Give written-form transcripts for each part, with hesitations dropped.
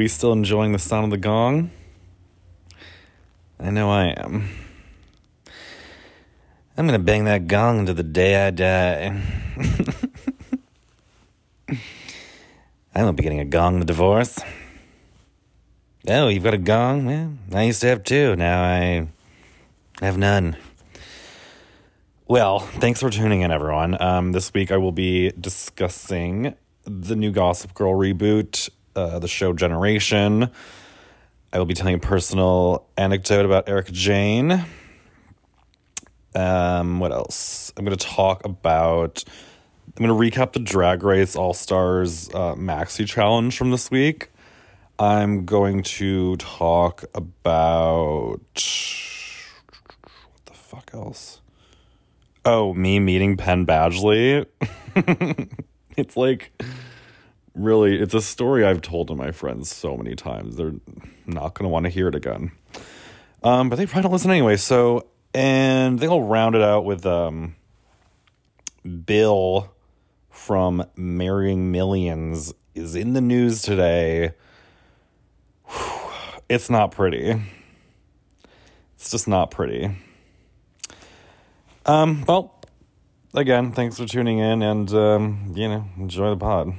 We still enjoying the sound of the gong? I know I am. I'm gonna bang that gong to the day I die. I won't be getting a gong in the divorce. Oh, you've got a gong? Yeah, I used to have two. Now I have none. Well, thanks for tuning in, everyone. This week I will be discussing the new Gossip Girl reboot, the show Generation. I will be telling a personal anecdote about Erika Jane. What else? I'm going to recap the Drag Race All Stars Maxi Challenge from this week. I'm going to talk about... what the fuck else? Oh, me meeting Penn Badgley. It's like... really, it's a story I've told to my friends so many times. They're not going to want to hear it again. But they probably don't listen anyway. So, and they'll round it out with Bill from Marrying Millions is in the news today. Whew, it's not pretty. It's just not pretty. Well, again, thanks for tuning in and, you know, enjoy the pod.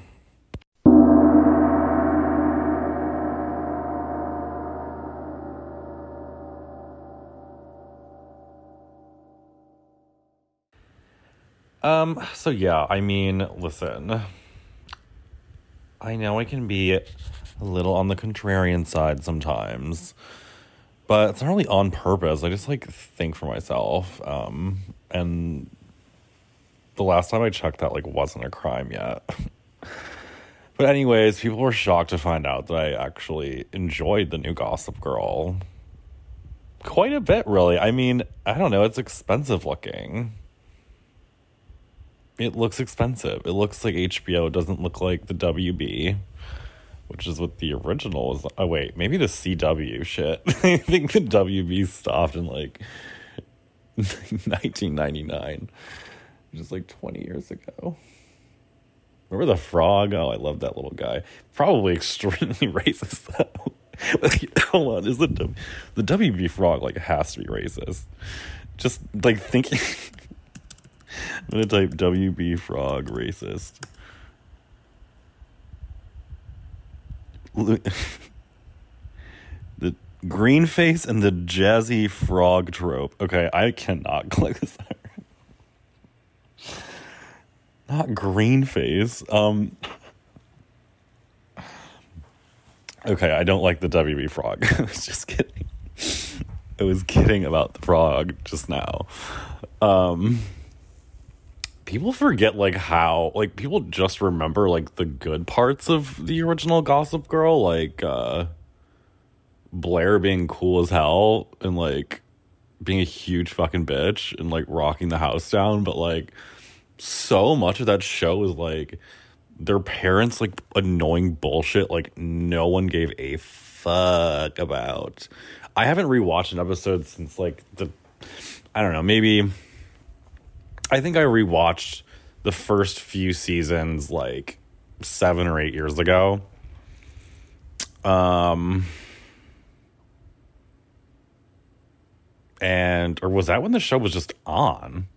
So yeah, I mean, listen, I know I can be a little on the contrarian side sometimes, but it's not really on purpose. I just, like, think for myself, and the last time I checked that, like, wasn't a crime yet. But anyways, people were shocked to find out that I actually enjoyed the new Gossip Girl quite a bit, really. I mean, I don't know, it's expensive looking. It looks expensive. It looks like HBO. It doesn't look like the WB, which is what the original was. Oh, wait. Maybe the CW shit. I think the WB stopped in, like, 1999. Just, like, 20 years ago. Remember the frog? Oh, I love that little guy. Probably extremely racist, though. Like, hold on. Is the WB frog, like, has to be racist. Just, like, thinking... I'm going to type WB frog racist. The green face and the jazzy frog trope. Okay, I cannot click this. Not green face. Okay, I don't like the WB frog. I was just kidding. I was kidding about the frog just now. People forget, like, how, like, people just remember, like, the good parts of the original Gossip Girl, like, Blair being cool as hell and, like, being a huge fucking bitch and, like, rocking the house down, but, like, so much of that show is, like, their parents, like, annoying bullshit, like, no one gave a fuck about. I haven't rewatched an episode since, like, I don't know, maybe... I think I rewatched the first few seasons, like, 7 or 8 years ago. Or was that when the show was just on?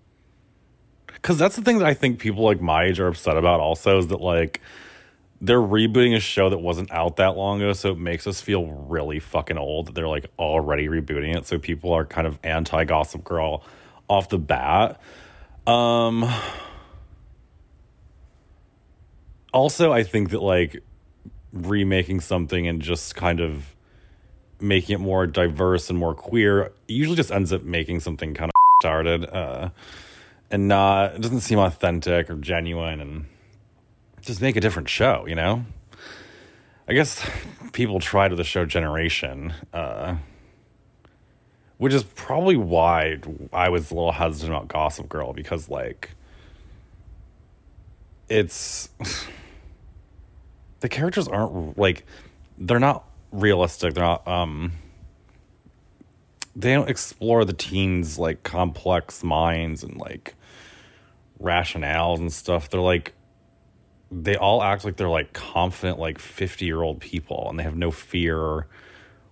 Because that's the thing that I think people, like, my age are upset about also is that, like, they're rebooting a show that wasn't out that long ago, so it makes us feel really fucking old that they're, like, already rebooting it, so people are kind of anti-Gossip Girl off the bat. Also, I think that, like, remaking something and just kind of making it more diverse and more queer usually just ends up making something kind of started, and not, it doesn't seem authentic or genuine, and just make a different show, you know? I guess people tried with the show Generation, which is probably why I was a little hesitant about Gossip Girl, because, like, it's... the characters aren't, like... they're not realistic. They're not... they don't explore the teens, like, complex minds and, like, rationales and stuff. They're, like, they all act like they're like confident, like 50-year-old people, and they have no fear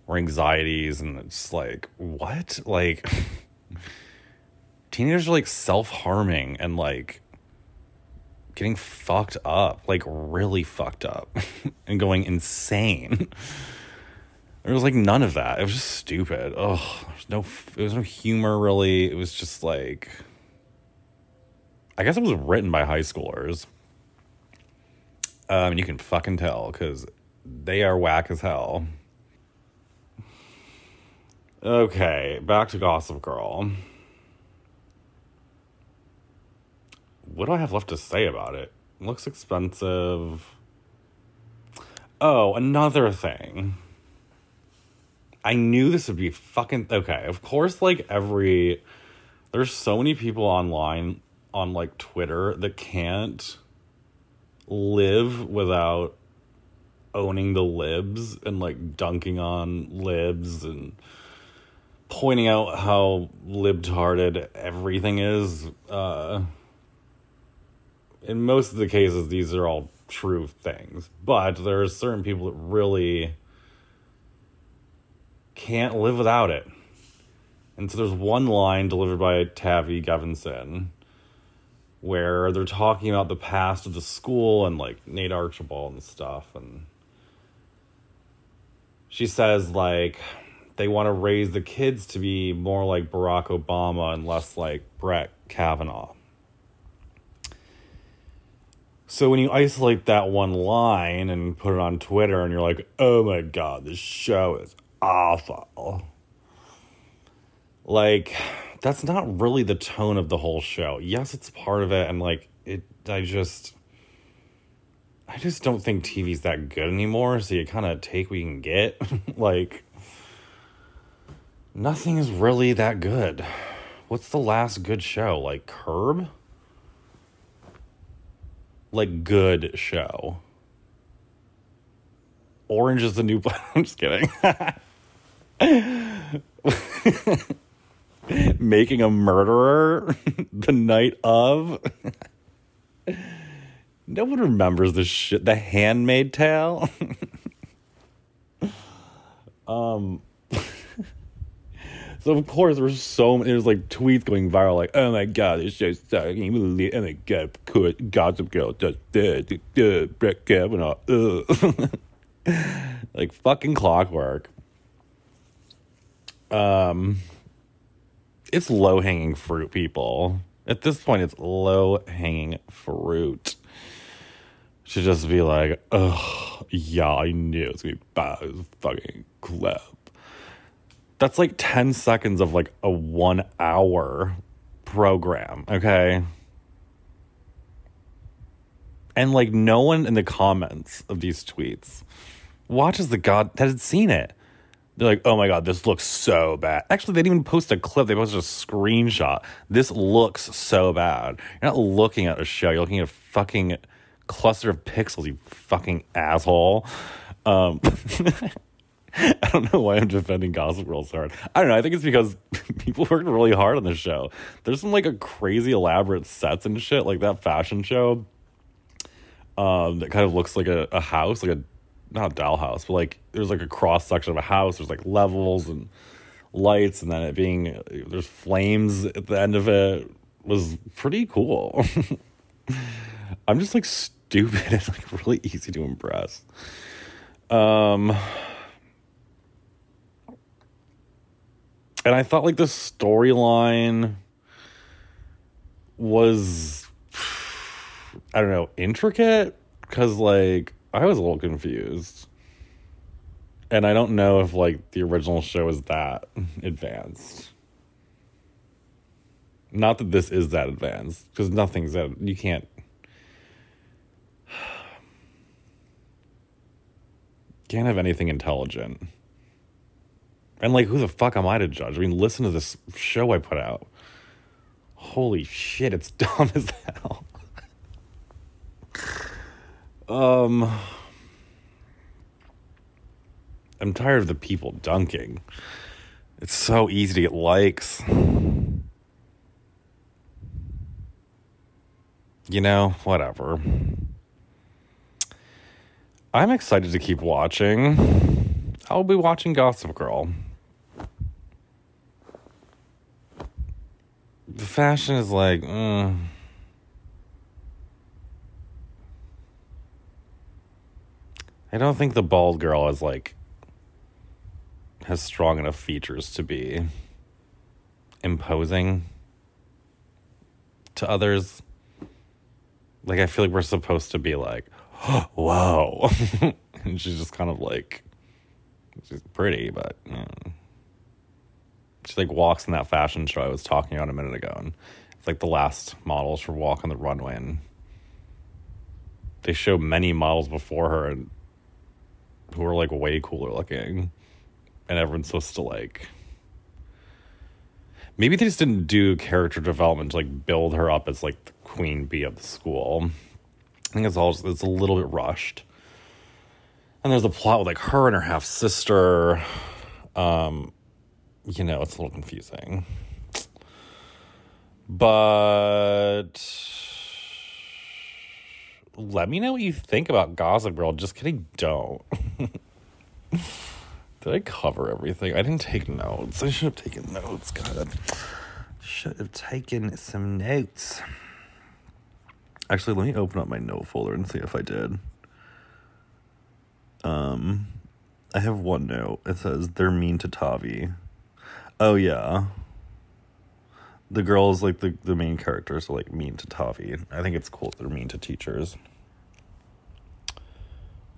or anxieties. And it's like, what? Like, teenagers are like self-harming and like getting fucked up, like really fucked up and going insane. There was like none of that. It was just stupid. Oh, there was no humor really. It was just like, I guess it was written by high schoolers. And you can fucking tell because they are whack as hell. Okay, back to Gossip Girl. What do I have left to say about it? Looks expensive. Oh, another thing. I knew this would be fucking... Okay, of course, like, every... There's so many people online on, like, Twitter that can't live without owning the libs and, like, dunking on libs and pointing out how libtarded everything is. In most of the cases, these are all true things. But there are certain people that really... can't live without it. And so there's one line delivered by Tavi Gevinson where they're talking about the past of the school and like Nate Archibald and stuff, and she says like they want to raise the kids to be more like Barack Obama and less like Brett Kavanaugh. So when you isolate that one line and put it on Twitter and you're like, oh my god, this show is awful. Like, that's not really the tone of the whole show. Yes, it's part of it, and like it, I just don't think TV's that good anymore, so you kind of take what you can get. Like, nothing is really that good. What's the last good show? Like Curb? Like good show. Orange is the New Black. I'm just kidding. Making a Murderer the night of. No one remembers this shit. The Handmaid's Tale. So of course there's like tweets going viral like, oh my god, this show's sucking, oh my god, Gossip Girl does this, Brett Kavanaugh, like fucking clockwork. It's low-hanging fruit, people. At this point, it's low-hanging fruit. Should just be like, ugh, yeah, I knew it's gonna be bad. It was a fucking clip. That's like 10 seconds of like a 1 hour program, okay? And like no one in the comments of these tweets watches the god that had seen it. They're like, oh my god, this looks so bad. Actually, they didn't even post a clip. They posted a screenshot. This looks so bad. You're not looking at a show. You're looking at a fucking cluster of pixels, you fucking asshole. I don't know why I'm defending Gossip Girl so hard. I don't know. I think it's because people worked really hard on this show. There's some like a crazy elaborate sets and shit, like that fashion show. That kind of looks like a house, like a, not a dollhouse, but like there's like a cross section of a house. There's like levels and lights, and then it being there's flames at the end of it was pretty cool. I'm just like stupid and like really easy to impress. And I thought like the storyline was, I don't know, intricate? Because, like, I was a little confused. And I don't know if, like, the original show is that advanced. Not that this is that advanced. Because nothing's that... You can't... Can't have anything intelligent. And, like, who the fuck am I to judge? I mean, listen to this show I put out. Holy shit, it's dumb as hell. I'm tired of the people dunking. It's so easy to get likes. You know, whatever. I'm excited to keep watching. I'll be watching Gossip Girl. The fashion is like, I don't think the bald girl is like, has strong enough features to be imposing to others. Like, I feel like we're supposed to be like, oh, whoa. And she's just kind of like, she's pretty, but, you know. She, like, walks in that fashion show I was talking about a minute ago. And it's, like, the last models for Walk on the Runway. And they show many models before her and who are, like, way cooler looking. And everyone's supposed to, like... Maybe they just didn't do character development to, like, build her up as, like, the queen bee of the school. I think it's all just, it's a little bit rushed. And there's a plot with, like, her and her half-sister. You know, it's a little confusing. But let me know what you think about Gossip Girl. Just kidding, don't. Did I cover everything? I didn't take notes. I should have taken notes. God. Should have taken some notes. Actually, let me open up my note folder and see if I did. I have one note. It says, they're mean to Tavi. Oh, yeah. The girl is, like, the main character, so, like, mean to Tavi. I think it's cool they're mean to teachers.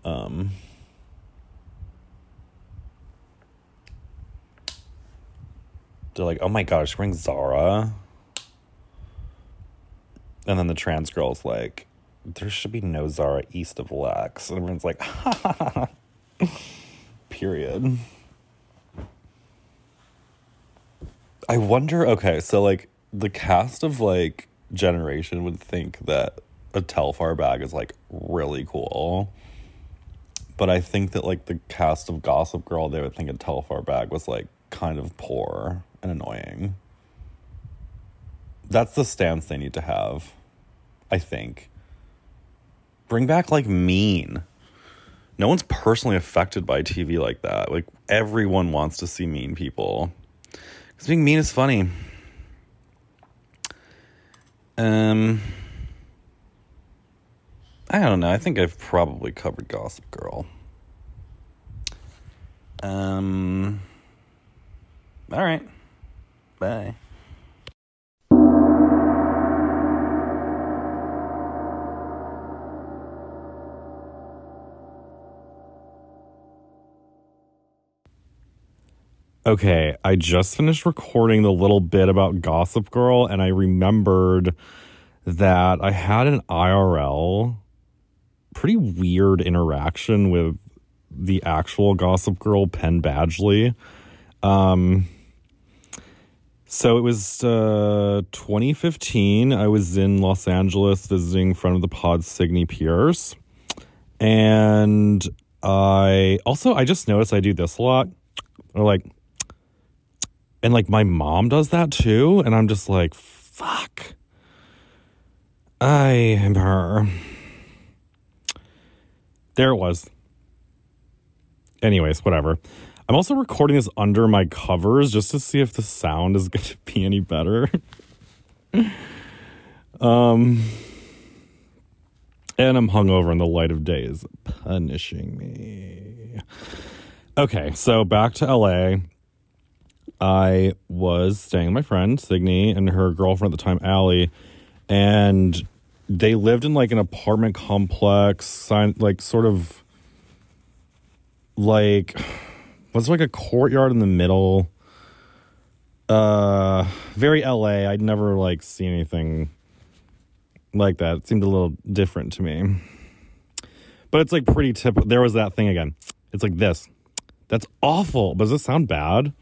They're like, oh, my gosh, she brings Zara. And then the trans girl's like, there should be no Zara east of Lex. And everyone's like, ha, ha, ha. Period. I wonder, okay, so, like, the cast of, like, Generation would think that a Telfar bag is, like, really cool. But I think that, like, the cast of Gossip Girl, they would think a Telfar bag was, like, kind of poor and annoying. That's the stance they need to have, I think. Bring back, like, mean. No one's personally affected by TV like that. Like, everyone wants to see mean people. Because being mean is funny. I don't know. I think I've probably covered Gossip Girl. All right. Bye. Okay, I just finished recording the little bit about Gossip Girl, and I remembered that I had an IRL pretty weird interaction with the actual Gossip Girl, Penn Badgley. So it was 2015. I was in Los Angeles visiting friend of the pod, Signe Pierce. And I just noticed I do this a lot. Or like... And, like, my mom does that, too. And I'm just like, fuck. I am her. There it was. Anyways, whatever. I'm also recording this under my covers just to see if the sound is going to be any better. And I'm hungover and the light of day is punishing me. Okay, so back to L.A., I was staying with my friend, Signe, and her girlfriend at the time, Allie, and they lived in, like, an apartment complex, like, sort of, like, was like a courtyard in the middle. Very LA. I'd never, like, seen anything like that. It seemed a little different to me. But it's, like, pretty typical. There was that thing again. It's like this. That's awful. Does this sound bad?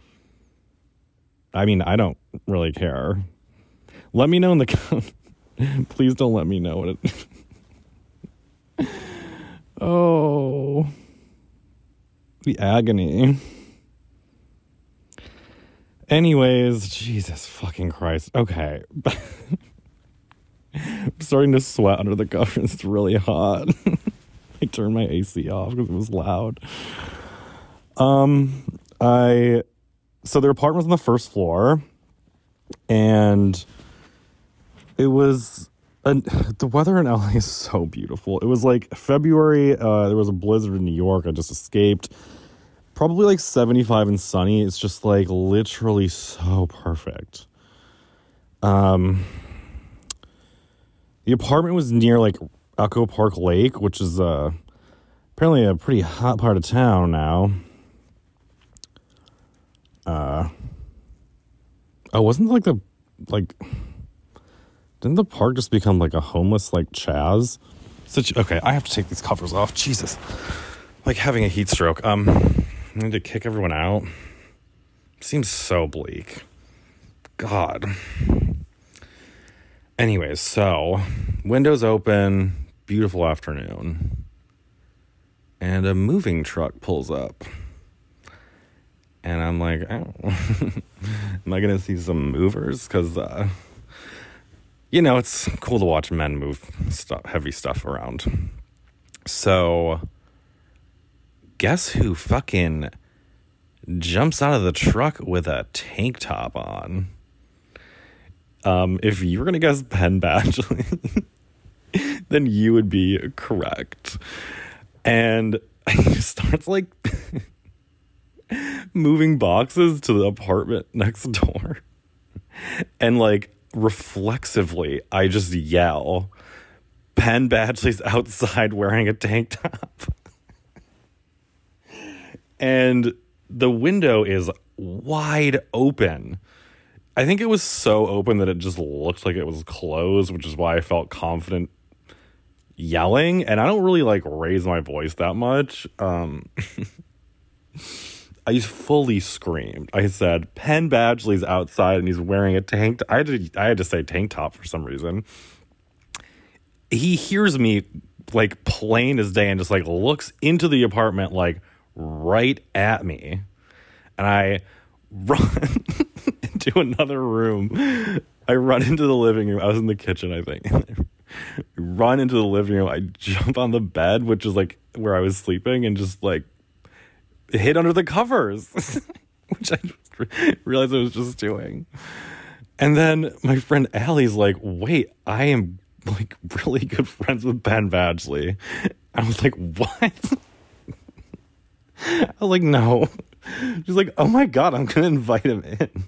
I mean, I don't really care. Let me know in the... Please don't let me know what it... Oh. The agony. Anyways, Jesus fucking Christ. Okay. I'm starting to sweat under the covers. It's really hot. I turned my AC off because it was loud. So their apartment was on the first floor, and it was, the weather in LA is so beautiful. It was like February, there was a blizzard in New York, I just escaped. Probably like 75 and sunny. It's just like literally so perfect. The apartment was near like Echo Park Lake, which is apparently a pretty hot part of town now. Wasn't like the, like, didn't the park just become like a homeless, like, Chaz? Okay, I have to take these covers off. Jesus. Like having a heat stroke. I need to kick everyone out. Seems so bleak. God. Anyways, so, windows open, beautiful afternoon. And a moving truck pulls up. And I'm like, oh, am I going to see some movers? Because, you know, it's cool to watch men move stuff, heavy stuff around. So, guess who fucking jumps out of the truck with a tank top on? If you were going to guess Penn Badgley, then you would be correct. And he starts, like... moving boxes to the apartment next door, and like reflexively I just yell, Penn Badgley's outside wearing a tank top. And the window is wide open. I think it was so open that it just looked like it was closed, which is why I felt confident yelling. And I don't really like raise my voice that much. I fully screamed. I said, Penn Badgley's outside and he's wearing a tank top. I had to say tank top for some reason. He hears me like plain as day and just like looks into the apartment like right at me. And I run into another room. I run into the living room. I was in the kitchen, I think. I run into the living room. I jump on the bed, which is like where I was sleeping, and just like hid under the covers, which I just realized I was just doing. And then my friend Allie's like, wait, I am like really good friends with Penn Badgley. I was like, what? I was like, no. She's like, oh my God, I'm going to invite him in.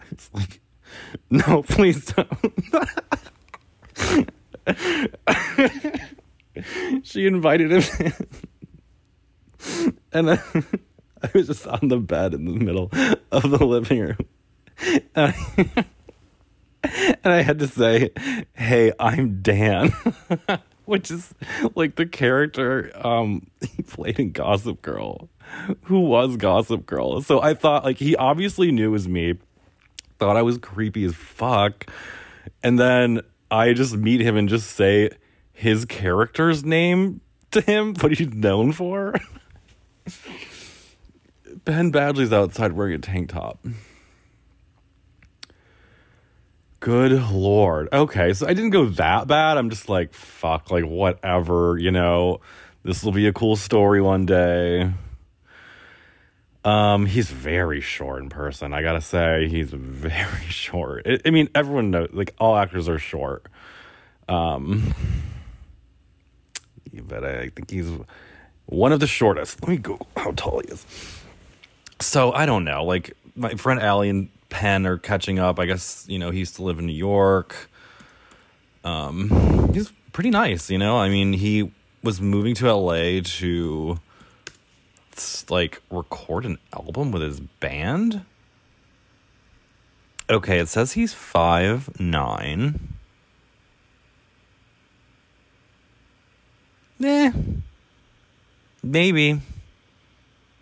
I was like, no, please don't. She invited him in. And I was just on the bed in the middle of the living room. And I had to say, hey, I'm Dan, which is like the character he played in Gossip Girl, who was Gossip Girl. So I thought, like, he obviously knew it was me, thought I was creepy as fuck. And then I just meet him and just say his character's name to him, what he's known for. Penn Badgley's outside wearing a tank top. Good Lord. Okay, so I didn't go that bad. I'm just like, fuck, like, whatever, you know. This will be a cool story one day. He's very short in person. I gotta say, he's very short. I mean, everyone knows, like, all actors are short. But I think he's... one of the shortest. Let me Google how tall he is. So, I don't know. Like, my friend Allie and Penn are catching up. I guess, you know, he used to live in New York. He's pretty nice, you know? I mean, he was moving to LA to, like, record an album with his band. Okay, it says he's 5'9". Maybe.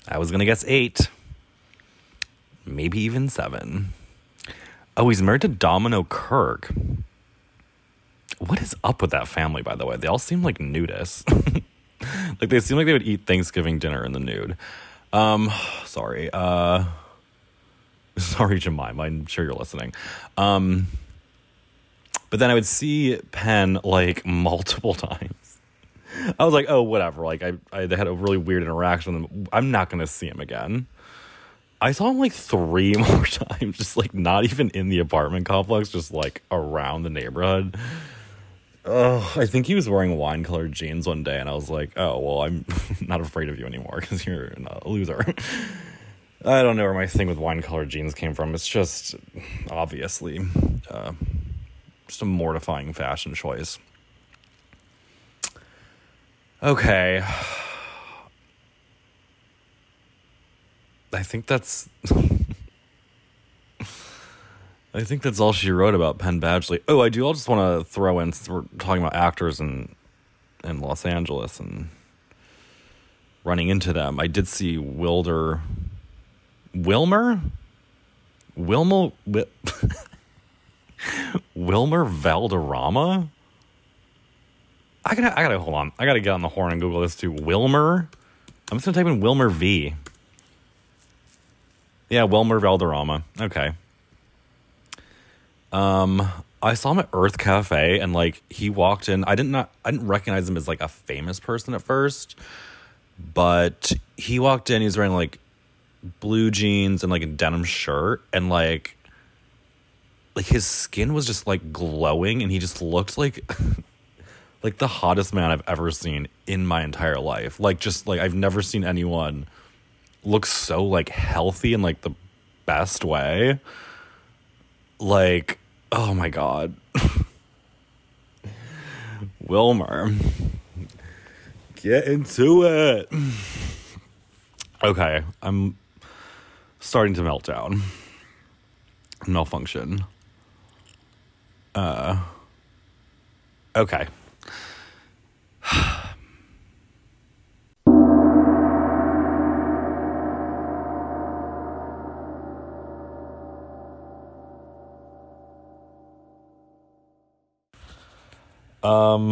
I was going to guess 8. Maybe even 7. Oh, he's married to Domino Kirk. What is up with that family, by the way? They all seem like nudists. Like, they seem like they would eat Thanksgiving dinner in the nude. Sorry. Sorry, Jemima. I'm sure you're listening. But then I would see Penn, like, multiple times. I was like, oh, whatever. Like, I had a really weird interaction with him. I'm not going to see him again. I saw him like 3 more times, just like not even in the apartment complex, just like around the neighborhood. Oh, I think he was wearing wine-colored jeans one day, and I was like, oh, well, I'm not afraid of you anymore because you're a loser. I don't know where my thing with wine-colored jeans came from. It's just, obviously, just a mortifying fashion choice. Okay. I think that's all she wrote about Penn Badgley. Oh, I do. I'll just want to throw in, since we're talking about actors in Los Angeles and running into them, I did see Wilmer Valderrama. I gotta hold on. I gotta get on the horn and Google this too. Wilmer. I'm just gonna type in Wilmer V. Yeah, Wilmer Valderrama. Okay. I saw him at Earth Cafe, and like he walked in. I didn't recognize him as like a famous person at first, but he walked in. He's wearing like blue jeans and like a denim shirt, and like his skin was just like glowing, and he just looked like like the hottest man I've ever seen in my entire life. Like, just like I've never seen anyone look so like healthy in like the best way. Like, oh my God. Wilmer, get into it. Okay, I'm starting to melt down. Malfunction. Okay.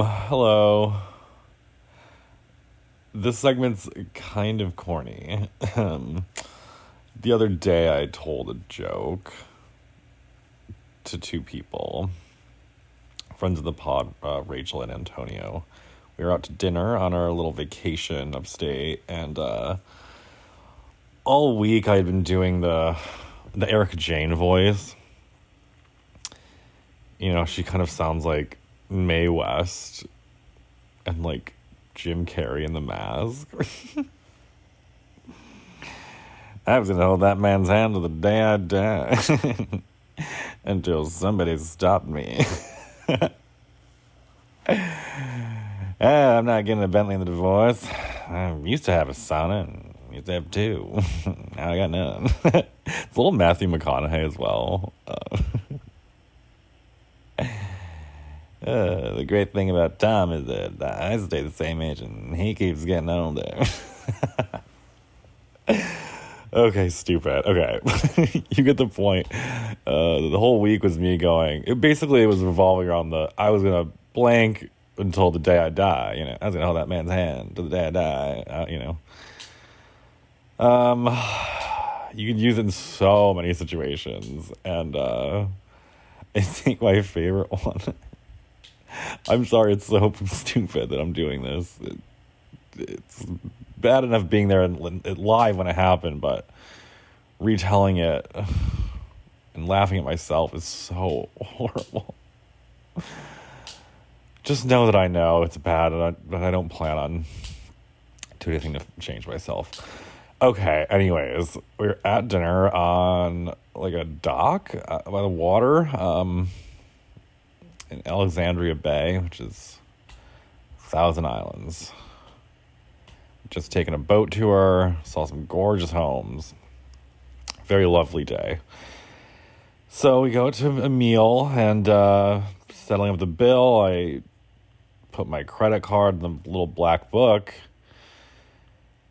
Hello. This segment's kind of corny. The other day I told a joke to 2 people, friends of the pod, Rachel and Antonio. We were out to dinner on our little vacation upstate, and all week I had been doing the Erika Jane voice. You know, she kind of sounds like Mae West and like Jim Carrey in The Mask. I was gonna hold that man's hand to the day I die until somebody stopped me. I'm not getting a Bentley in the divorce. I used to have a sauna and used to have 2. Now I got none. It's a little Matthew McConaughey as well. The great thing about Tom is that I stay the same age and he keeps getting older. Okay, stupid. Okay. You get the point. The whole week was me going... It was revolving around I was going to blank until the day I die. You know, I was going to hold that man's hand till the day I die. You know. You can use it in so many situations. And I think my favorite one... I'm sorry, it's so stupid that I'm doing this. It's bad enough being there and live when it happened, but retelling it and laughing at myself is so horrible. Just know that I know it's bad, and I don't plan on doing anything to change myself. Okay, anyways, we were at dinner on like a dock by the water, in Alexandria Bay, which is Thousand Islands. Just taking a boat tour, saw some gorgeous homes. Very lovely day. So we go to a meal, and settling up the bill, I put my credit card in the little black book,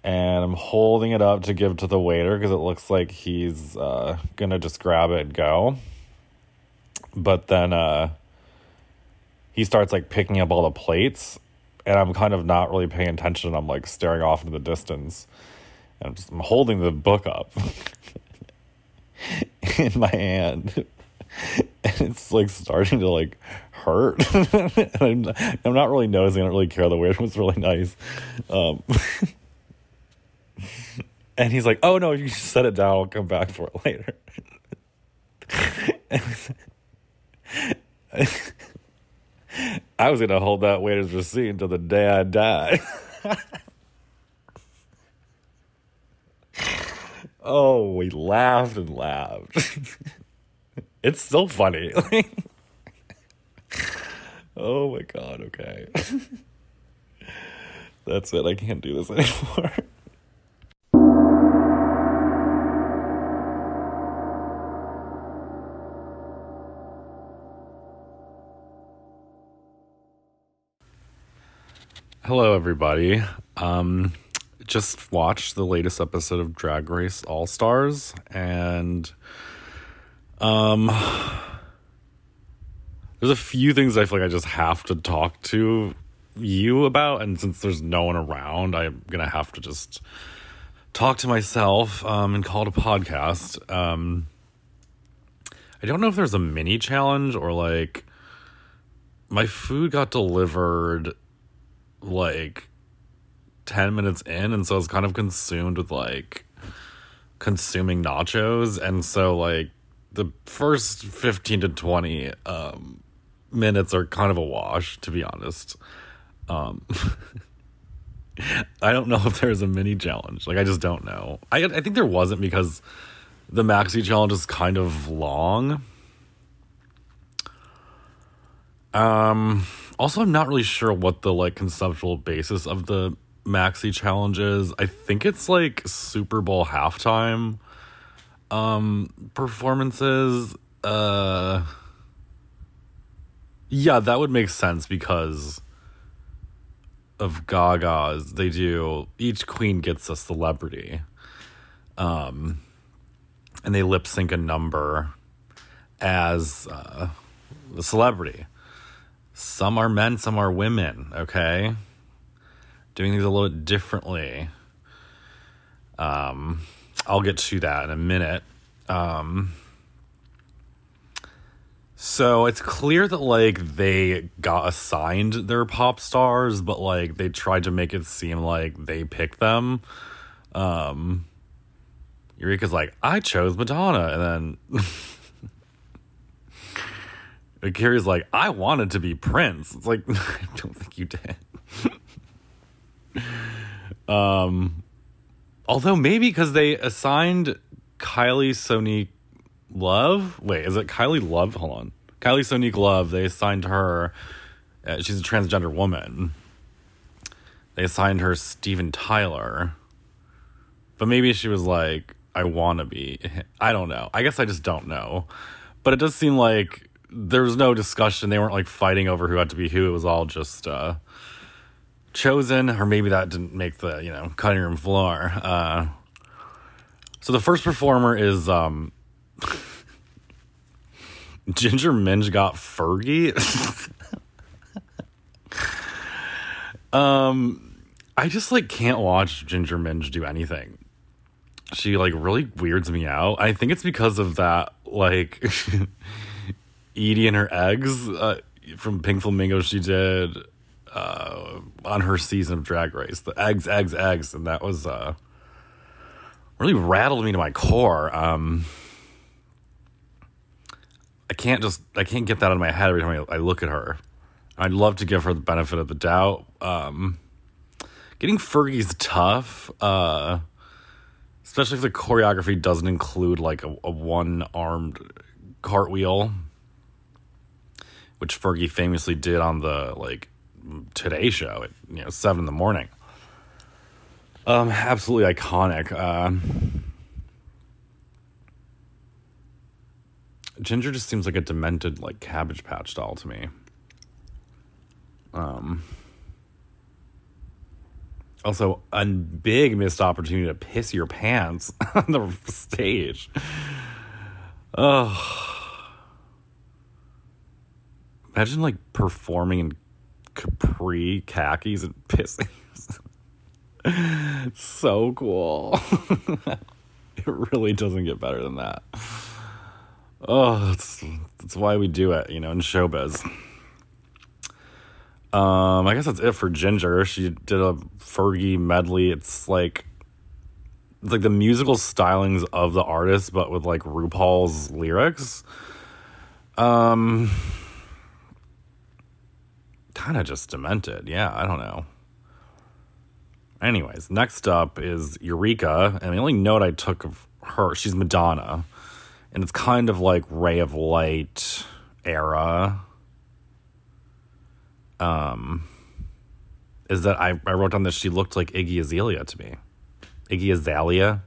and I'm holding it up to give to the waiter because it looks like he's gonna just grab it and go. But then he starts like picking up all the plates, and I'm kind of not really paying attention. I'm like staring off into the distance, and I'm holding the book up in my hand. And it's like starting to like hurt. And I'm not really noticing. I don't really care. The weird one's really nice. And he's like, oh no, you just set it down. I'll come back for it later. I was going to hold that waiter's receipt until the day I die. Oh, we laughed and laughed. It's still funny. Oh my God, okay. That's it, I can't do this anymore. Hello, everybody. Just watched the latest episode of Drag Race All Stars, and there's a few things I feel like I just have to talk to you about, and since there's no one around, I'm gonna have to just talk to myself and call it a podcast. I don't know if there's a mini challenge or like my food got delivered like 10 minutes in, and so I was kind of consumed with like consuming nachos, and so like the first 15 to 20 minutes are kind of a wash, to be honest. I don't know if there's a mini challenge, like I just don't know. I think there wasn't, because the maxi challenge is kind of long. Also, I'm not really sure what the like conceptual basis of the maxi challenge is. I think it's like Super Bowl halftime performances. Yeah, that would make sense because of Gaga's. They do, each queen gets a celebrity, and they lip sync a number as the celebrity. Some are men, some are women, okay? Doing things a little bit differently. I'll get to that in a minute. So it's clear that, like, they got assigned their pop stars, but, like, they tried to make it seem like they picked them. Eureka's like, I chose Madonna, and then... But Carrie's like, I wanted to be Prince. It's like, I don't think you did. Although maybe because they assigned Kylie Sonique Love. Wait, is it Kylie Love? Hold on. Kylie Sonique Love, they assigned her. She's a transgender woman. They assigned her Steven Tyler. But maybe she was like, I want to be. I don't know. I guess I just don't know. But it does seem like there was no discussion. They weren't like fighting over who had to be who. It was all just chosen, or maybe that didn't make the, you know, cutting room floor. So the first performer is Ginger Minj got Fergie. I just like can't watch Ginger Minj do anything. She like really weirds me out. I think it's because of that like. Edie and her eggs from Pink Flamingo she did on her season of Drag Race. The eggs. And that was really rattled me to my core. I can't get that out of my head every time I look at her. I'd love to give her the benefit of the doubt. Getting Fergie's tough, especially if the choreography doesn't include like a one-armed cartwheel, which Fergie famously did on the, like, Today Show at, 7 in the morning. Absolutely iconic. Ginger just seems like a demented, like, Cabbage Patch doll to me. Also, a big missed opportunity to piss your pants on the stage. Ugh. Imagine, like, performing in capri khakis and pissing. So cool. It really doesn't get better than that. Oh, that's why we do it, you know, in showbiz. I guess that's it for Ginger. She did a Fergie medley. It's like the musical stylings of the artist, but with like RuPaul's lyrics. Kind of just demented. Yeah, I don't know. Anyways, next up is Eureka, and the only note I took of her, she's Madonna, and it's kind of like Ray of Light era. Is that I wrote down that she looked like Iggy Azalea to me. Iggy Azalea?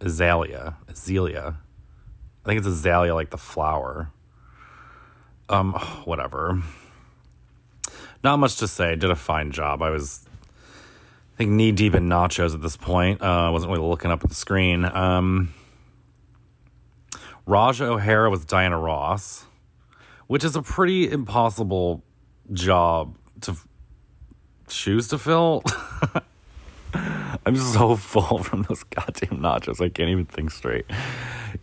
Azalea. I think it's Azalea, like the flower. Whatever. Not much to say. Did a fine job. I think knee deep in nachos at this point. I wasn't really looking up at the screen. Raja O'Hara was Diana Ross, which is a pretty impossible job to choose to fill. I'm so full from those goddamn nachos. I can't even think straight.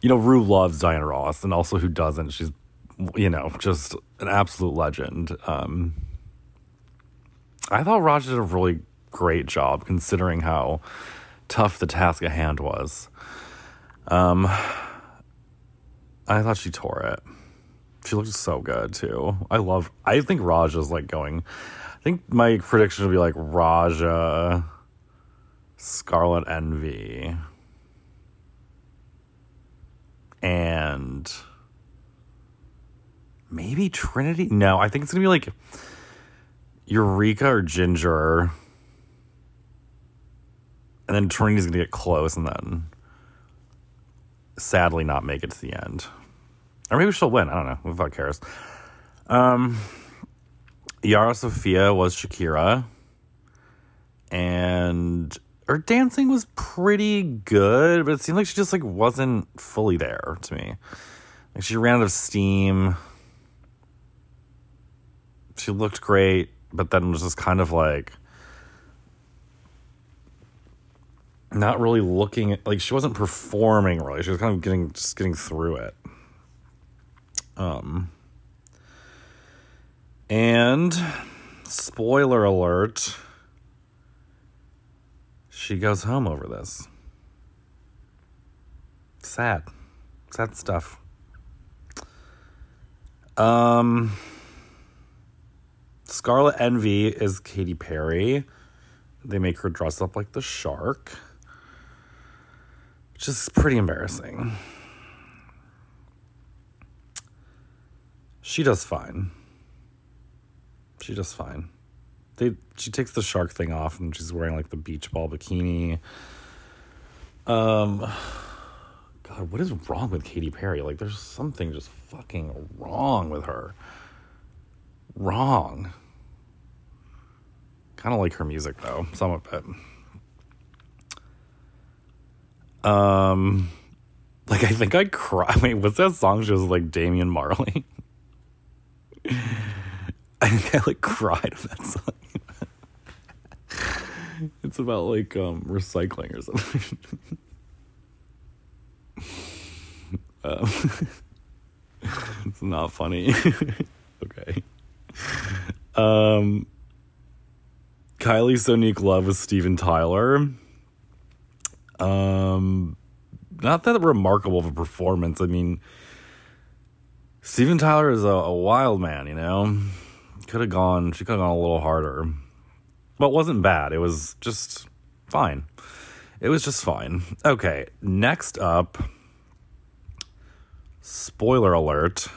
You know, Rue loves Diana Ross, and also who doesn't? She's, you know, just an absolute legend. I thought Raja did a really great job considering how tough the task at hand was. I thought she tore it. She looked so good too. I think Raja's like going, I think my prediction would be like Raja, Scarlet Envy, and maybe Trinity. No, I think it's gonna be like Eureka or Ginger, and then Trinity's gonna get close and then sadly not make it to the end. Or maybe she'll win. I don't know. Who the fuck cares? Yara Sofia was Shakira. And her dancing was pretty good, but it seemed like she just like wasn't fully there to me. Like she ran out of steam. She looked great, but then was just kind of like not really looking at, like she wasn't performing really. She was kind of getting through it. And spoiler alert, she goes home over this. Sad stuff. Scarlet Envy is Katy Perry. They make her dress up like the shark, which is pretty embarrassing. She does fine. She takes the shark thing off and she's wearing like the beach ball bikini. God, what is wrong with Katy Perry? Like there's something just fucking wrong with her. Kind of like her music though, some of it. Like I think I cry. I mean, what's that song? She was like Damian Marley. I think I like cried at that song. It's about like recycling or something. It's not funny. Okay. Kylie Sonique Love with Steven Tyler. Not that remarkable of a performance. I mean, Steven Tyler is a wild man, you know. She could have gone a little harder. But it wasn't bad. It was just fine. Okay, next up, spoiler alert,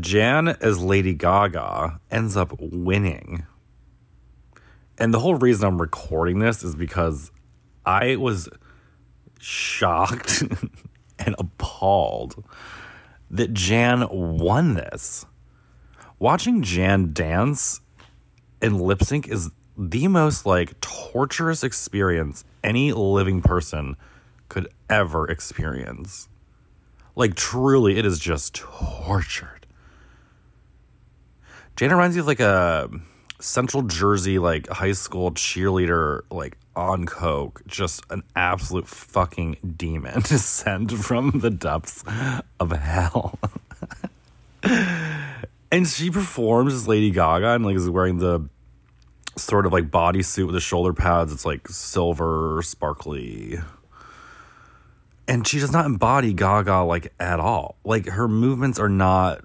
Jan as Lady Gaga ends up winning. And the whole reason I'm recording this is because I was shocked and appalled that Jan won this. Watching Jan dance and lip sync is the most like torturous experience any living person could ever experience. Like truly, it is just tortured. Jan reminds me of like a Central Jersey, like, high school cheerleader, like, on coke, just an absolute fucking demon to send from the depths of hell. And she performs as Lady Gaga and, like, is wearing the sort of, like, bodysuit with the shoulder pads. It's, like, silver, sparkly. And she does not embody Gaga, like, at all. Like, her movements are not...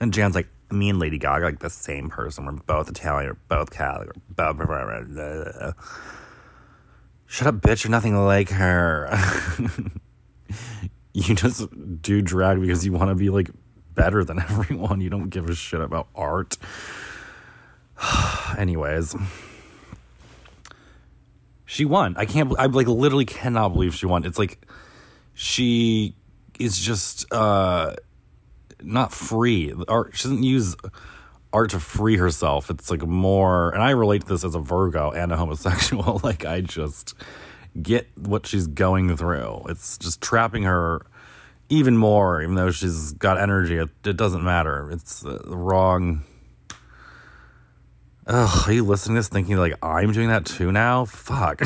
And Jan's like, me and Lady Gaga, like, the same person. We're both Italian. We're both Catholic. We're both... Shut up, bitch. You're nothing like her. You just do drag because you want to be, like, better than everyone. You don't give a shit about art. Anyways. She won. I like, literally cannot believe she won. It's, like, she is just... not free. Art, she doesn't use art to free herself. It's like more, and I relate to this as a Virgo and a homosexual. Like, I just get what she's going through. It's just trapping her even more, even though she's got energy. It doesn't matter. It's the wrong. Ugh, are you listening to this thinking, like, I'm doing that too now? Fuck.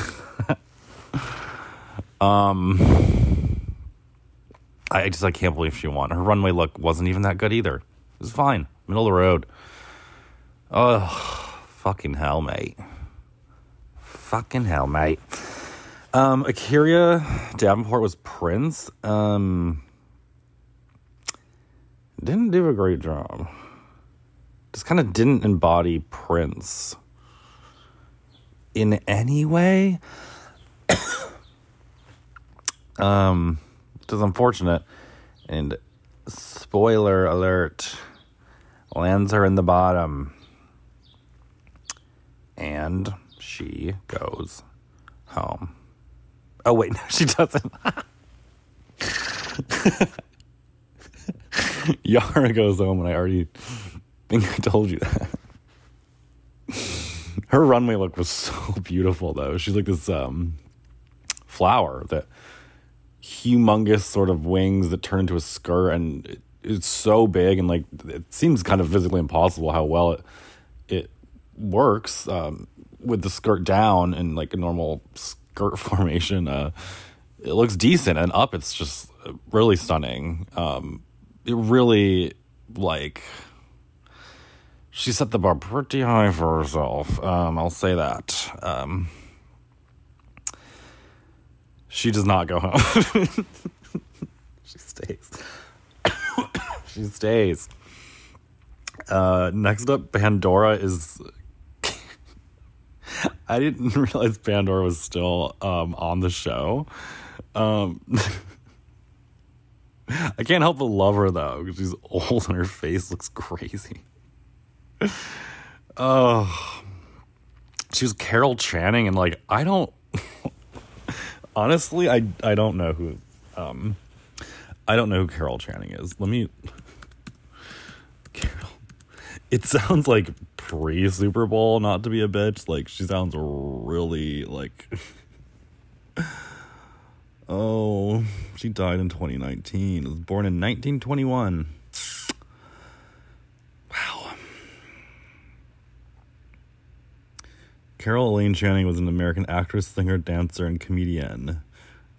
I can't believe she won. Her runway look wasn't even that good either. It was fine. Middle of the road. Oh, fucking hell, mate. Fucking hell, mate. Akiria Davenport was Prince. Didn't do a great job. Just kind of didn't embody Prince in any way. Which is unfortunate, and spoiler alert, lands her in the bottom, and she goes home. Oh wait, no, she doesn't. Yara goes home, and I already think I told you that. Her runway look was so beautiful, though. She's like this flower that... humongous sort of wings that turn into a skirt, and it's so big, and like it seems kind of physically impossible how well it works with the skirt down in like a normal skirt formation. It looks decent, and up it's just really stunning. It really, like, she set the bar pretty high for herself. I'll say that. She does not go home. She stays. She stays. Next up, Pandora is... I didn't realize Pandora was still on the show. I can't help but love her, though, because she's old and her face looks crazy. Oh. She was Carol Channing, and, like, I don't... Honestly, I don't know who Carol Channing is. Carol. It sounds like pre-Super Bowl, not to be a bitch. Like, she sounds really like oh, she died in 2019. Was born in 1921. Wow. Carol Elaine Channing was an American actress, singer, dancer, and comedian,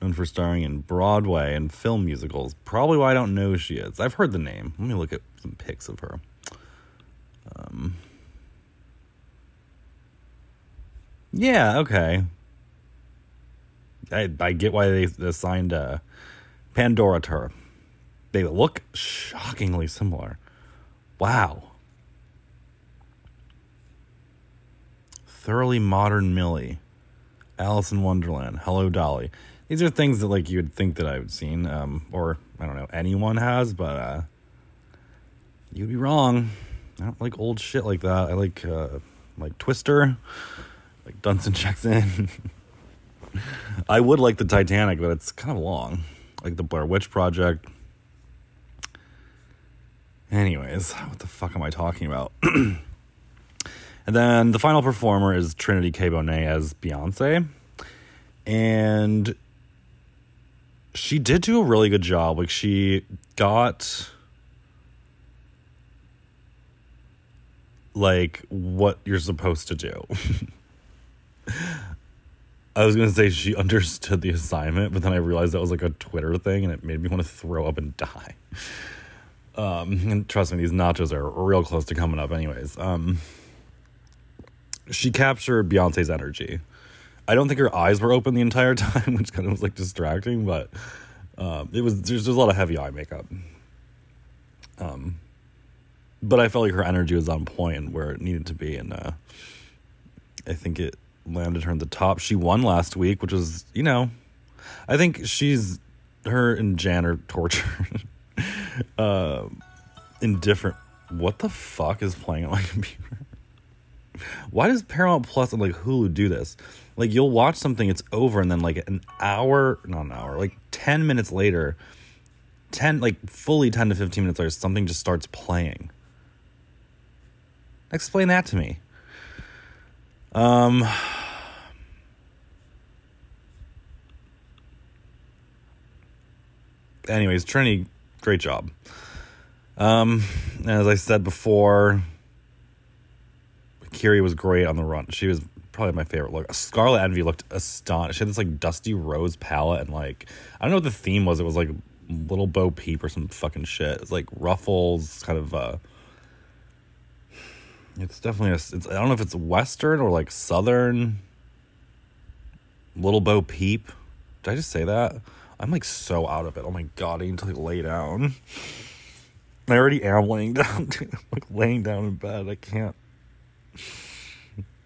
known for starring in Broadway and film musicals. Probably why I don't know who she is. I've heard the name. Let me look at some pics of her. Yeah, okay. I get why they assigned Pandora to her. They look shockingly similar. Wow. Thoroughly Modern Millie, Alice in Wonderland, Hello Dolly. These are things that, like, you would think that I've seen, or I don't know, anyone has, but you'd be wrong. I don't like old shit like that. I like Twister, like Dunson Checks In. I would like the Titanic, but it's kind of long, like the Blair Witch Project. Anyways, what the fuck am I talking about? And then the final performer is Trinity K. Bonet as Beyonce. And she did do a really good job. Like, she got like what you're supposed to do. I was going to say she understood the assignment, but then I realized that was like a Twitter thing and it made me want to throw up and die. And trust me, these nachos are real close to coming up anyways. She captured Beyonce's energy. I don't think her eyes were open the entire time, which kind of was like distracting, but there's a lot of heavy eye makeup. But I felt like her energy was on point and where it needed to be, and I think it landed her in the top. She won last week, which was, you know, I think her and Jan are tortured in different. What the fuck is playing on my computer? Why does Paramount Plus and like Hulu do this? Like, you'll watch something, it's over, and then like like 10 minutes later, 10 to 15 minutes later, something just starts playing. Explain that to me. Anyways, Trini, great job. As I said before, Kiri was great on the run. She was probably my favorite look. Scarlet Envy looked astonished. She had this like dusty rose palette and like, I don't know what the theme was. It was like Little Bow Peep or some fucking shit. It's like ruffles, kind of it's definitely I don't know if it's Western or like Southern. Little Bow Peep. Did I just say that? I'm like so out of it. Oh my god, I need to like lay down. I already am laying down, dude. I'm like laying down in bed. I can't.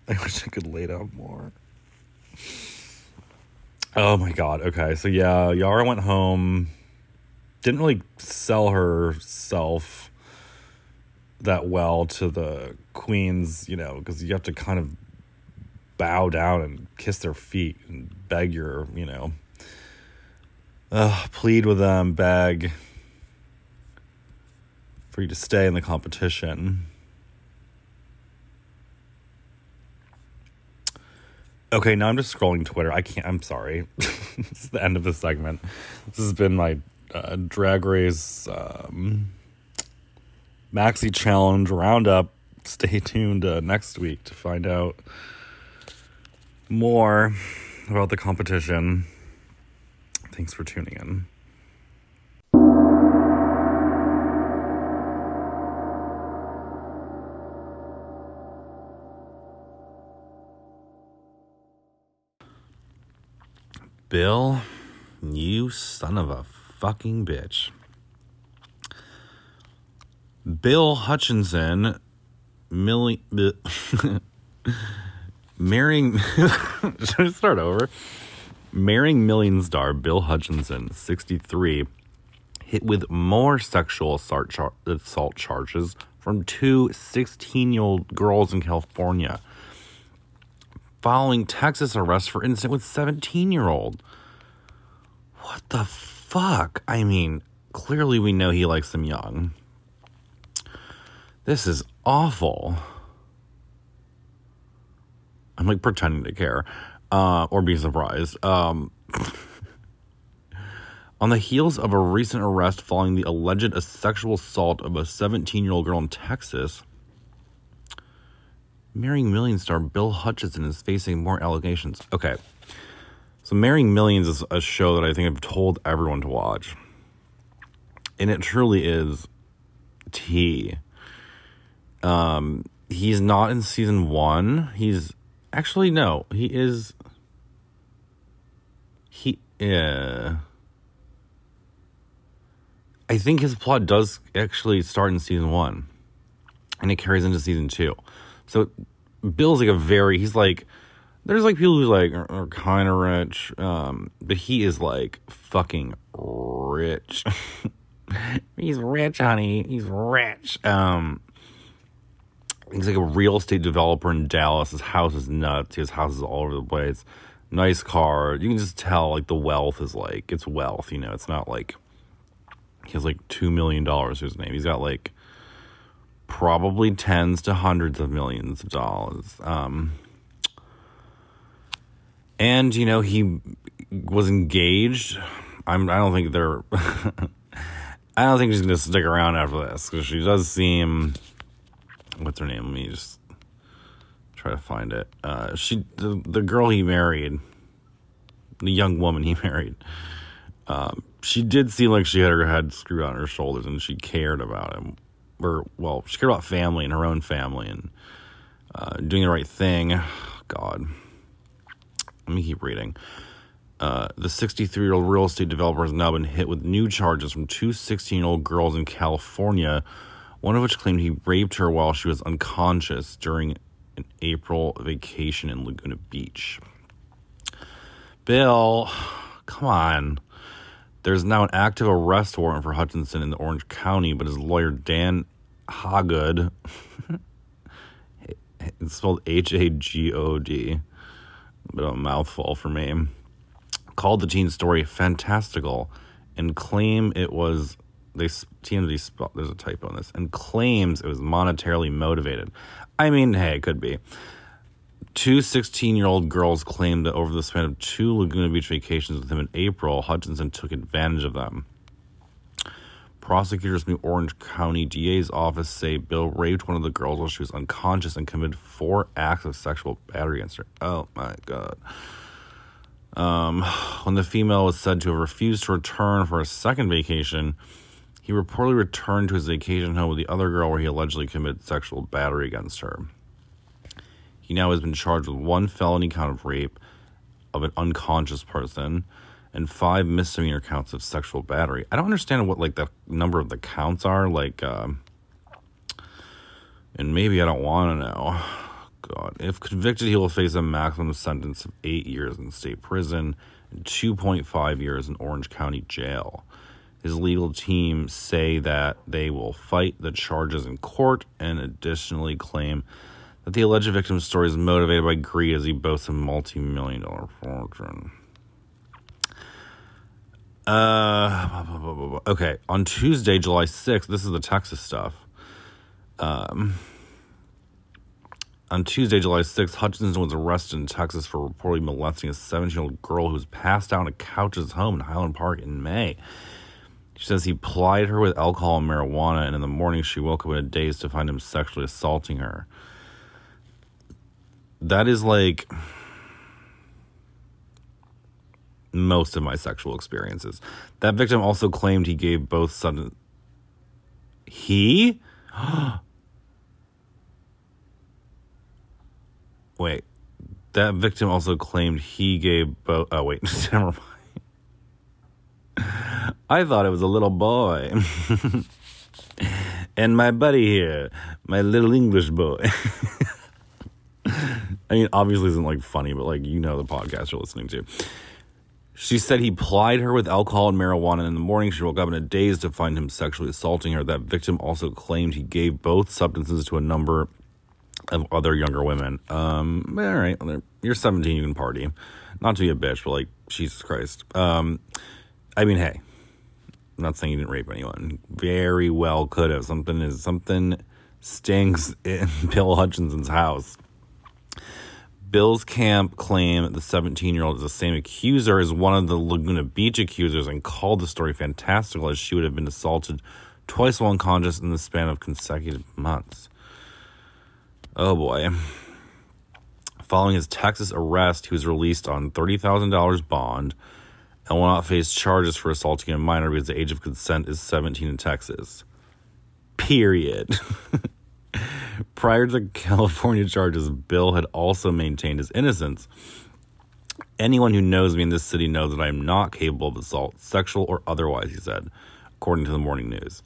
I wish I could lay down more. Oh my god. Okay, so yeah, Yara went home. Didn't really sell herself that well to the queens, you know, because you have to kind of bow down and kiss their feet and beg your, you know, plead with them, beg for you to stay in the competition. Okay, now I'm just scrolling Twitter. I'm sorry. This is the end of the segment. This has been my Drag Race Maxi Challenge Roundup. Stay tuned next week to find out more about the competition. Thanks for tuning in. Bill, you son of a fucking bitch. Bill Hutchinson, marrying, should I start over? Marrying Millions star Bill Hutchinson, 63, hit with more sexual assault charges from two 16-year-old girls in California, following Texas arrest for incident with 17-year-old. What the fuck? I mean, clearly we know he likes them young. This is awful. I'm like pretending to care or be surprised. On the heels of a recent arrest following the alleged sexual assault of a 17-year-old girl in Texas, Marrying Millions star Bill Hutchinson is facing more allegations. Okay, so Marrying Millions is a show that I think I've told everyone to watch. And it truly is tea. He's not in season 1. I think his plot does actually start in season 1. And it carries into season 2. So Bill's like there's like people who like are kind of rich, but he is like fucking rich. He's rich, honey. He's rich. He's like a real estate developer in Dallas. His house is nuts. He has houses all over the place. Nice car. You can just tell like the wealth is like, it's wealth, you know, it's not like he has like $2 million to his name. He's got like probably tens to hundreds of millions of dollars. And, you know, he was engaged. I don't think she's going to stick around after this, because she does seem what's her name? Let me just try to find it. The girl he married, the young woman he married, she did seem like she had her head screwed on her shoulders, and she cared about him. She cared about family and her own family and doing the right thing. God. Let me keep reading. The 63-year-old real estate developer has now been hit with new charges from two 16-year-old girls in California, one of which claimed he raped her while she was unconscious during an April vacation in Laguna Beach. Bill, come on. There's now an active arrest warrant for Hutchinson in Orange County, but his lawyer, Dan Hagod, it's spelled Hagod, a bit of a mouthful for me, called the teen story fantastical and claims it was monetarily motivated. I mean, hey, it could be. Two 16-year-old girls claimed that over the span of two Laguna Beach vacations with him in April, Hutchinson took advantage of them. Prosecutors from the Orange County DA's office say Bill raped one of the girls while she was unconscious and committed 4 acts of sexual battery against her. Oh, my God. When the female was said to have refused to return for a second vacation, he reportedly returned to his vacation home with the other girl where he allegedly committed sexual battery against her. He now has been charged with 1 felony count of rape of an unconscious person and 5 misdemeanor counts of sexual battery. I don't understand what, the number of the counts are, and maybe I don't want to know. God. If convicted, he will face a maximum sentence of 8 years in state prison and 2.5 years in Orange County jail. His legal team say that they will fight the charges in court and additionally claim that the alleged victim's story is motivated by greed as he boasts a multi-million-dollar fortune. Okay, on Tuesday, July 6th, this is the Texas stuff. On Tuesday, July 6th, Hutchinson was arrested in Texas for reportedly molesting a 17-year-old girl who was passed out on a couch at his home in Highland Park in May. She says he plied her with alcohol and marijuana, and in the morning she woke up in a daze to find him sexually assaulting her. That is like most of my sexual experiences. That victim also claimed he gave both sudden... He? Wait. That victim also claimed he gave both... Oh, wait. Never mind. I thought it was a little boy. And my buddy here. My little English boy. I mean, obviously isn't funny, but the podcast you're listening to. She said he plied her with alcohol and marijuana, and in the morning she woke up in a daze to find him sexually assaulting her. That victim also claimed he gave both substances to a number of other younger women. All right, you're 17, you can party. Not to be a bitch, but Jesus Christ. I mean, hey, I'm not saying you didn't rape anyone. Very well could have. Something stinks in Bill Hutchinson's house. Bill's camp claim the 17-year-old is the same accuser as one of the Laguna Beach accusers and called the story fantastical, as she would have been assaulted twice while unconscious in the span of consecutive months. Oh, boy. Following his Texas arrest, he was released on $30,000 bond and will not face charges for assaulting a minor because the age of consent is 17 in Texas. Period. Prior to the California charges, Bill had also maintained his innocence. Anyone who knows me in this city knows that I am not capable of assault, sexual or otherwise, he said, according to the morning news.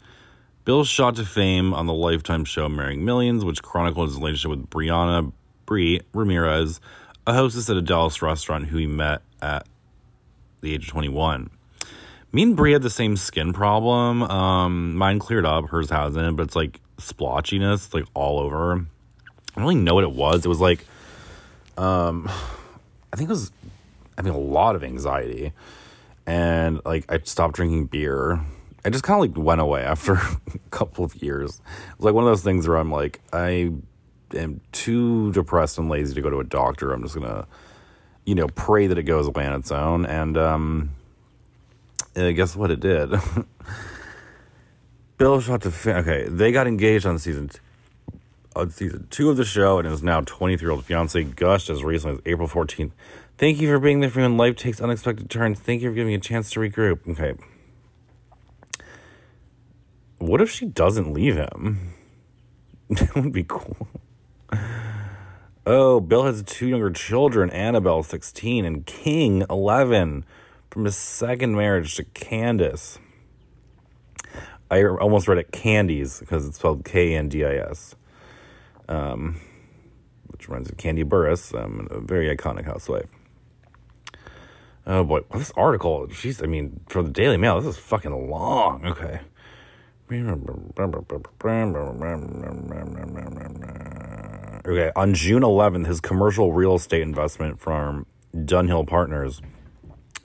Bill shot to fame on the Lifetime show Marrying Millions, which chronicled his relationship with Bree Ramirez, a hostess at a Dallas restaurant who he met at the age of 21. Me and Bree had the same skin problem. Mine cleared up, hers hasn't, but it's splotchiness all over. I don't really know what it was. It was I think it was having a lot of anxiety, and I stopped drinking beer. I just kind of went away after a couple of years. It was one of those things where I'm I am too depressed and lazy to go to a doctor. I'm just gonna pray that it goes away on its own, and guess what, it did. Bill shot to... Okay, they got engaged on season... on season 2 of the show and is now 23-year-old fiance gushed as recently as April 14th. Thank you for being there for me when life takes unexpected turns. Thank you for giving me a chance to regroup. Okay. What if she doesn't leave him? That would be cool. Oh, Bill has 2 younger children, Annabelle, 16, and King, 11, from his second marriage to Candace. I almost read it Candies because it's spelled K-N-D-I-S, which reminds me of Candy Burris, a very iconic housewife. Oh, boy. This article, jeez, I mean, from the Daily Mail, this is fucking long. Okay. Okay, on June 11th, his commercial real estate investment firm, Dunhill Partners,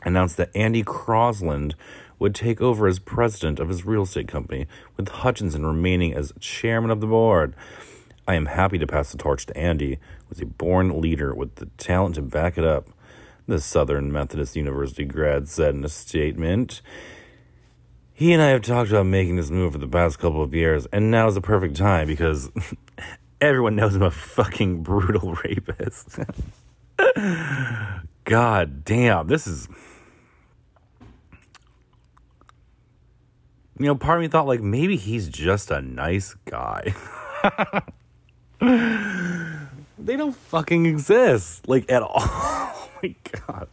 announced that Andy Crosland would take over as president of his real estate company, with Hutchinson remaining as chairman of the board. I am happy to pass the torch to Andy, who is a born leader with the talent to back it up, the Southern Methodist University grad said in a statement. He and I have talked about making this move for the past couple of years, and now is the perfect time because... everyone knows I'm a fucking brutal rapist. God damn, this is... You know, part of me thought, like, maybe he's just a nice guy. They don't fucking exist. Like, at all. Oh, my God.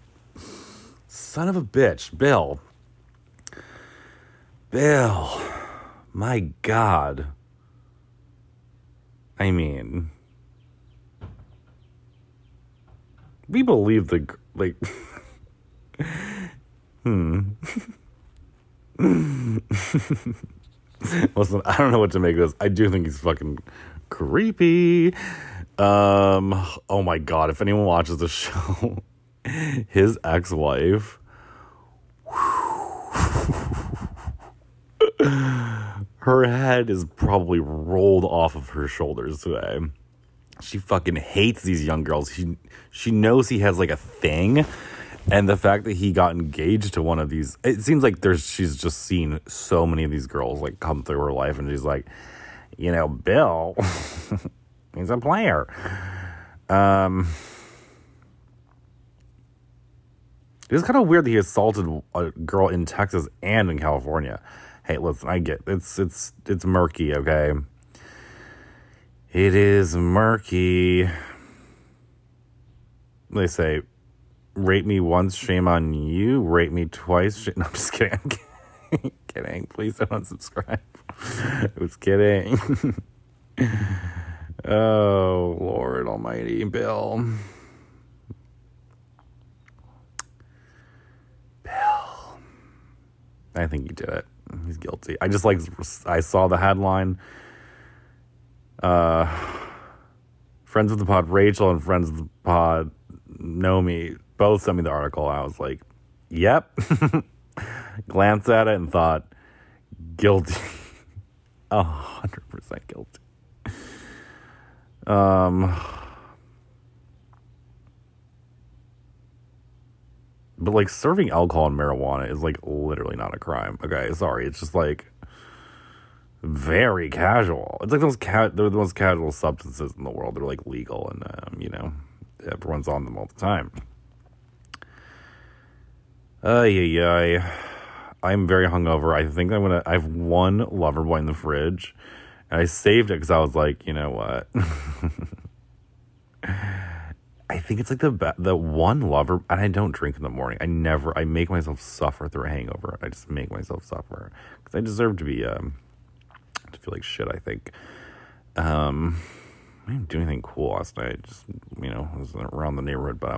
Son of a bitch. Bill. Bill. My God. I mean, we believe the, like, Listen, I don't know what to make of this. I do think he's fucking creepy. Oh my God, if anyone watches the show, his ex-wife, her head is probably rolled off of her shoulders today. She fucking hates these young girls. She knows he has, like, a thing. And the fact that he got engaged to one of these... It seems like she's just seen so many of these girls, like, come through her life. And she's like, you know, Bill, he's a player. It's kind of weird that he assaulted a girl in Texas and in California. Hey, listen, I get it's murky, okay? It is murky. They say, rate me once, shame on you. Rate me twice. No, I'm just kidding. I'm kidding. Please don't unsubscribe. I was kidding. Oh, Lord almighty, Bill. Bill. I think you did it. He's guilty. I just, like, I saw the headline. Friends of the Pod, Rachel and Friends of the Pod, Nomi, both sent me the article. I was like, yep. Glanced at it and thought, guilty. 100% guilty. But, like, serving alcohol and marijuana is, like, literally not a crime. Okay, sorry. It's just, like, very casual. It's, like, they're the most casual substances in the world. They're, like, legal and, you know, everyone's on them all the time. I'm very hungover. I think I have one Lover Boy in the fridge. And I saved it because I was like, you know what? I think it's like the one Lover, and I don't drink in the morning. I make myself suffer through a hangover. I just make myself suffer because I deserve to be, to feel like shit, I think. I didn't do anything cool last night. Just, you know, I was around the neighborhood, but,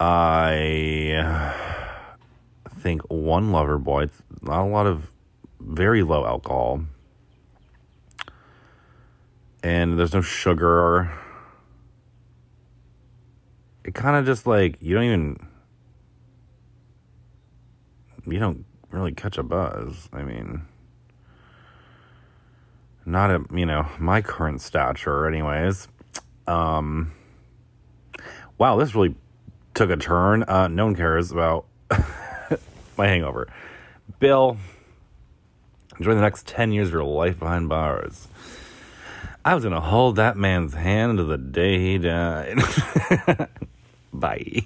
I think one Lover Boy, it's not a lot of very low alcohol and there's no sugar. It kind of just, like, you don't really catch a buzz. I mean, not at, you know, my current stature anyways. Wow, this really took a turn. No one cares about my hangover. Bill, enjoy the next 10 years of your life behind bars. I was going to hold that man's hand to the day he died. Bye.